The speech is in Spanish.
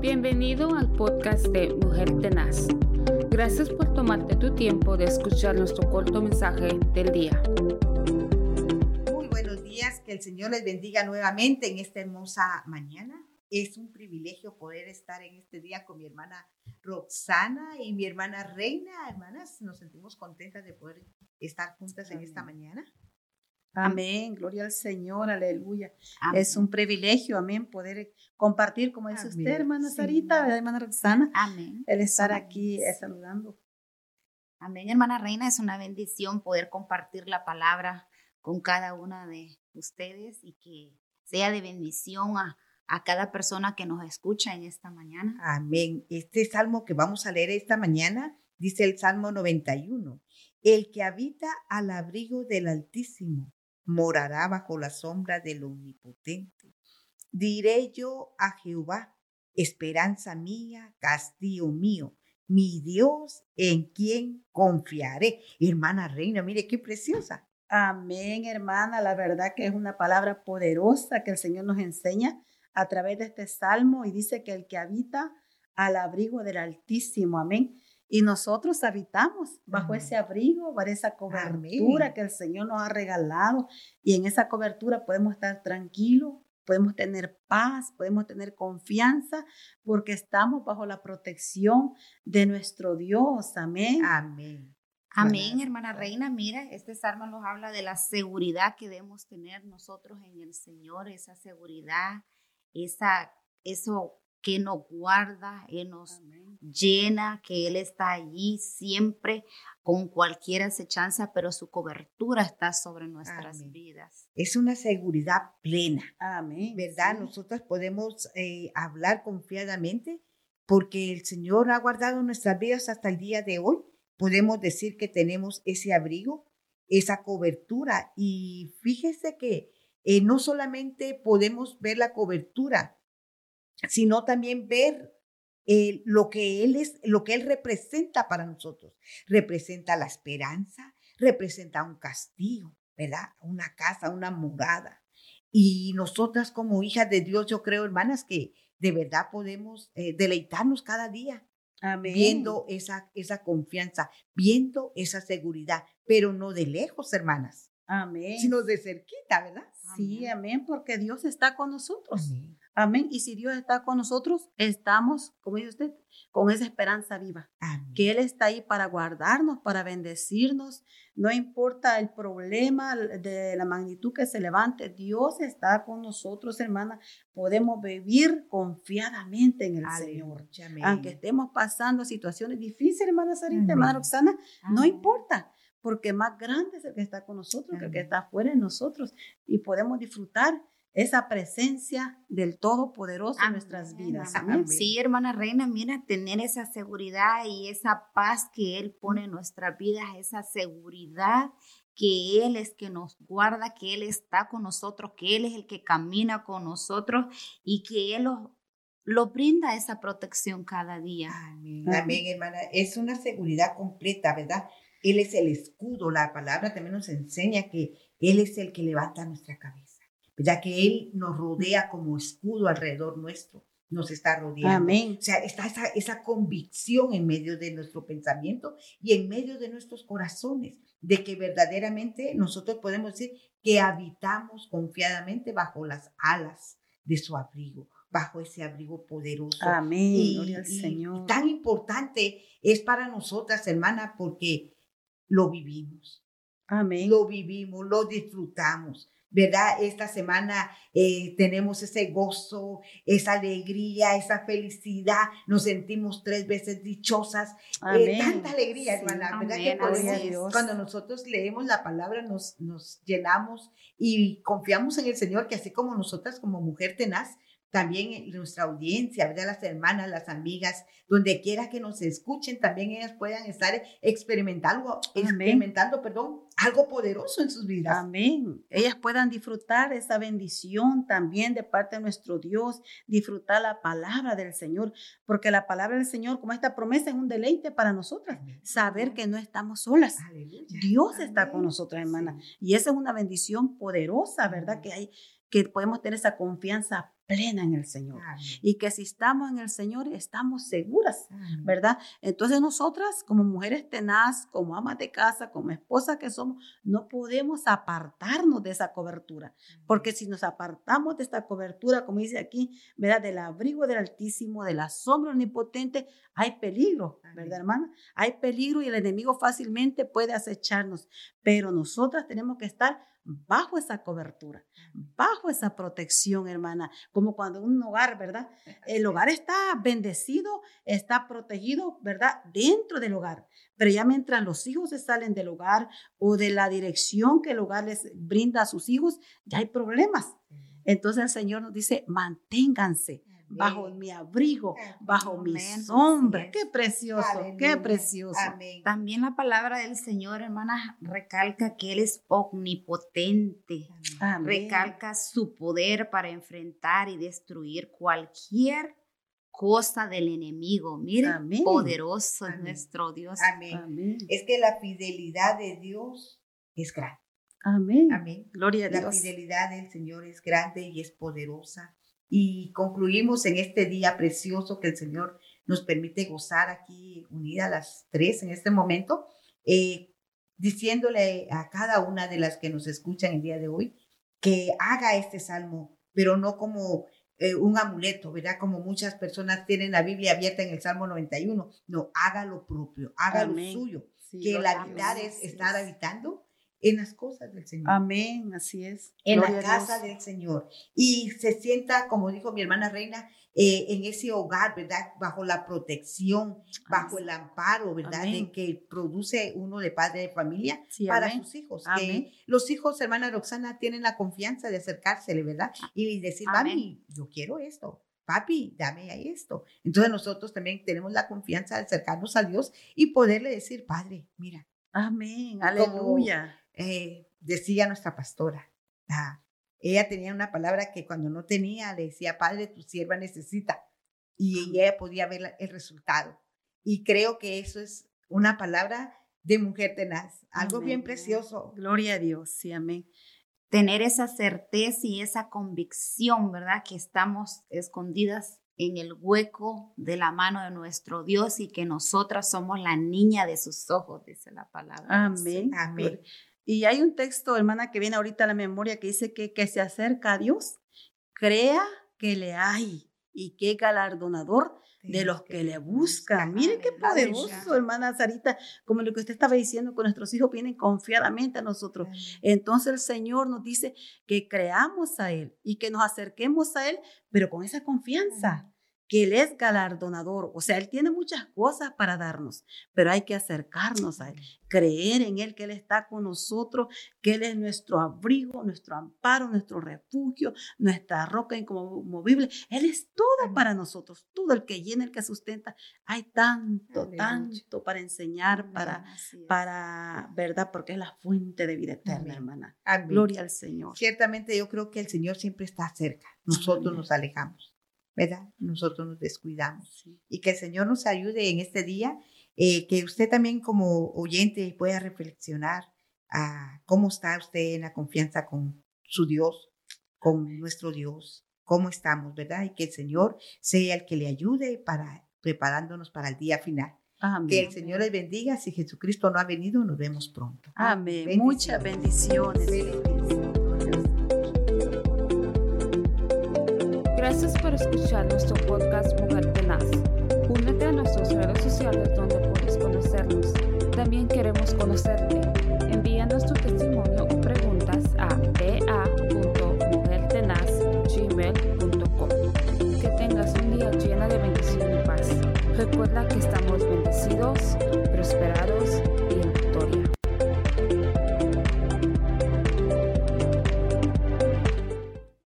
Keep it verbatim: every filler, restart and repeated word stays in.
Bienvenido al podcast de Mujer Tenaz. Gracias por tomarte tu tiempo de escuchar nuestro corto mensaje del día. Muy buenos días, que el Señor les bendiga nuevamente en esta hermosa mañana. Es un privilegio poder estar en este día con mi hermana Roxana y mi hermana Reina. Hermanas, nos sentimos contentas de poder estar juntas en esta mañana. Amén. Amén, gloria al Señor, aleluya. Amén. Es un privilegio, amén, poder compartir, como dice amén. Usted, hermana sí. Sarita, ¿verdad, hermana Roxana? Amén. El estar amén. Aquí eh, saludando. Amén, hermana Reina, es una bendición poder compartir la palabra con cada una de ustedes y que sea de bendición a, a cada persona que nos escucha en esta mañana. Amén. Este salmo que vamos a leer esta mañana dice el Salmo noventa y uno. El que habita al abrigo del Altísimo morará bajo la sombra del Omnipotente. Diré yo a Jehová, esperanza mía, castillo mío, mi Dios en quien confiaré. Hermana Reina, mire qué preciosa. Amén, hermana. La verdad que es una palabra poderosa que el Señor nos enseña a través de este salmo y dice que el que habita al abrigo del Altísimo, amén. Y nosotros habitamos bajo amén. Ese abrigo, bajo esa cobertura amén. Que el Señor nos ha regalado. Y en esa cobertura podemos estar tranquilos, podemos tener paz, podemos tener confianza, porque estamos bajo la protección de nuestro Dios. Amén. Amén. Amén, bueno. Hermana Reina. Mira, este salmo nos habla de la seguridad que debemos tener nosotros en el Señor, esa seguridad, esa, eso que nos guarda, que nos amén. Llena, que Él está allí siempre con cualquier acechanza, pero su cobertura está sobre nuestras amén. Vidas. Es una seguridad plena, amén. ¿Verdad? Sí. Nosotros podemos eh, hablar confiadamente porque el Señor ha guardado nuestras vidas hasta el día de hoy. Podemos decir que tenemos ese abrigo, esa cobertura, y fíjese que eh, no solamente podemos ver la cobertura, sino también ver eh, lo que él es, lo que él representa para nosotros. Representa la esperanza, representa un castillo, ¿verdad? Una casa, una morada. Y nosotras como hijas de Dios, yo creo, hermanas, que de verdad podemos eh, deleitarnos cada día. Amén. Viendo esa, esa confianza, viendo esa seguridad, pero no de lejos, hermanas. Amén. Sino de cerquita, ¿verdad? Amén. Sí, amén, porque Dios está con nosotros. Amén. Amén. Y si Dios está con nosotros, estamos, como dice usted, con esa esperanza viva. Amén. Que Él está ahí para guardarnos, para bendecirnos. No importa el problema de la magnitud que se levante, Dios está con nosotros, hermana. Podemos vivir confiadamente en el Aleluya. Señor. Amén. Aunque estemos pasando situaciones difíciles, hermana Sarita, amén. Hermana Roxana, amén. No importa. Porque más grande es el que está con nosotros amén. Que el que está afuera de nosotros. Y podemos disfrutar esa presencia del Todopoderoso amén, en nuestras vidas. Amén. Amén. Sí, hermana Reina, mira, tener esa seguridad y esa paz que Él pone en nuestras vidas, esa seguridad que Él es que nos guarda, que Él está con nosotros, que Él es el que camina con nosotros y que Él lo, lo brinda esa protección cada día. Amén. Amén. Amén, hermana. Es una seguridad completa, ¿verdad? Él es el escudo. La palabra también nos enseña que Él es el que levanta nuestra cabeza. Ya que Él nos rodea como escudo alrededor nuestro, nos está rodeando. Amén. O sea, está esa, esa convicción en medio de nuestro pensamiento y en medio de nuestros corazones, de que verdaderamente nosotros podemos decir que habitamos confiadamente bajo las alas de su abrigo, bajo ese abrigo poderoso. Amén, y, gloria al Señor. Tan importante es para nosotras, hermana, porque lo vivimos. Amén. Lo vivimos, lo disfrutamos. ¿Verdad? Esta semana eh, tenemos ese gozo, esa alegría, esa felicidad. Nos sentimos tres veces dichosas. Eh, tanta alegría, sí, hermana. ¿Verdad? Amén, que Dios. Cuando nosotros leemos la palabra nos, nos llenamos y confiamos en el Señor, que así como nosotras, como Mujer Tenaz, también nuestra audiencia, ¿verdad? Las hermanas, las amigas, donde quiera que nos escuchen, también ellas puedan estar experimentando, experimentando, perdón, algo poderoso en sus vidas. Amén. Ellas puedan disfrutar esa bendición también de parte de nuestro Dios, disfrutar la palabra del Señor, porque la palabra del Señor, como esta promesa, es un deleite para nosotras. Amén. Saber que no estamos solas. Aleluya. Dios Amén. Está con nosotras, hermana. Sí. Y esa es una bendición poderosa, ¿verdad? Amén. Que hay que podemos tener esa confianza plena en el Señor. Amén. Y que si estamos en el Señor, estamos seguras, amén, ¿verdad? Entonces nosotras, como mujeres tenaz, como amas de casa, como esposas que somos, no podemos apartarnos de esa cobertura, amén, porque si nos apartamos de esta cobertura, como dice aquí, ¿verdad?, del abrigo del Altísimo, de la sombra omnipotente, hay peligro, amén, ¿verdad, hermana? Hay peligro y el enemigo fácilmente puede acecharnos, pero nosotras tenemos que estar bajo esa cobertura, bajo esa protección, hermana, como cuando un hogar, ¿verdad? El hogar está bendecido, está protegido, ¿verdad?, dentro del hogar, pero ya mientras los hijos se salen del hogar o de la dirección que el hogar les brinda a sus hijos, ya hay problemas. Entonces el Señor nos dice, manténganse bajo mi abrigo, bajo mi sombra. ¡Qué precioso! Aleluya. ¡Qué precioso! Amén. También la palabra del Señor, hermanas, recalca que Él es omnipotente. Amén. Recalca su poder para enfrentar y destruir cualquier cosa del enemigo. Miren, amén, poderoso, amén, es nuestro Dios. Amén. Amén. Es que la fidelidad de Dios es grande. Amén. Amén. Gloria a Dios. La fidelidad del Señor es grande y es poderosa. Y concluimos en este día precioso que el Señor nos permite gozar aquí, unidas las tres en este momento, eh, diciéndole a cada una de las que nos escuchan el día de hoy que haga este salmo, pero no como eh, un amuleto, ¿verdad? Como muchas personas tienen la Biblia abierta en el Salmo noventa y uno. No, haga lo propio, haga lo suyo, sí, que el habitar es sí, estar habitando en las cosas del Señor. Amén, así es. En Gloria la casa del Señor. Y se sienta, como dijo mi hermana Reina, eh, en ese hogar, ¿verdad? Bajo la protección, amén, bajo el amparo, ¿verdad?, amén, de que produce uno de padre de familia, sí, para amén, sus hijos. Amén. Que los hijos, hermana Roxana, tienen la confianza de acercársele, ¿verdad? Y decir, amén, mami, yo quiero esto. Papi, dame ahí esto. Entonces nosotros también tenemos la confianza de acercarnos a Dios y poderle decir, Padre, mira. Amén, aleluya. Como, Eh, decía nuestra pastora, ah, ella tenía una palabra que cuando no tenía le decía, Padre, tu sierva necesita, y ella podía ver la, el resultado, y creo que eso es una palabra de mujer tenaz, algo, amén, bien precioso. Gloria a Dios, sí, amén. Tener esa certeza y esa convicción, ¿verdad?, que estamos escondidas en el hueco de la mano de nuestro Dios y que nosotras somos la niña de sus ojos, dice la palabra. Amén, amén. Y hay un texto, hermana, que viene ahorita a la memoria que dice que que se acerca a Dios, crea que le hay y que galardonador de los que le buscan. Mire qué poderoso, hermana Sarita, como lo que usted estaba diciendo, que nuestros hijos vienen confiadamente a nosotros. Entonces el Señor nos dice que creamos a Él y que nos acerquemos a Él, pero con esa confianza, que Él es galardonador, o sea, Él tiene muchas cosas para darnos, pero hay que acercarnos a Él, creer en Él, que Él está con nosotros, que Él es nuestro abrigo, nuestro amparo, nuestro refugio, nuestra roca inconmovible. Él es todo, amén, para nosotros, todo, el que llena, el que sustenta. Hay tanto, amén, tanto para enseñar, amén, para, para, ¿verdad?, porque es la fuente de vida eterna, amén, hermana. Amén. Gloria al Señor. Ciertamente yo creo que el Señor siempre está cerca, nosotros, amén, nos alejamos, ¿verdad? Nosotros nos descuidamos. Sí. Y que el Señor nos ayude en este día, eh, que usted también como oyente pueda reflexionar a cómo está usted en la confianza con su Dios, con nuestro Dios, cómo estamos, ¿verdad? Y que el Señor sea el que le ayude para preparándonos para el día final. Amén. Que el Señor les bendiga. Si Jesucristo no ha venido, nos vemos pronto. Amén. Bendiciones. Muchas bendiciones. bendiciones. Gracias por escuchar nuestro podcast Mujer Tenaz. Únete a nuestras redes sociales donde puedes conocernos. También queremos conocerte. Envíanos tu testimonio o preguntas a b a punto mujer tenaz punto gmail punto com. Que tengas un día lleno de bendición y paz. Recuerda que estamos bendecidos, prosperados.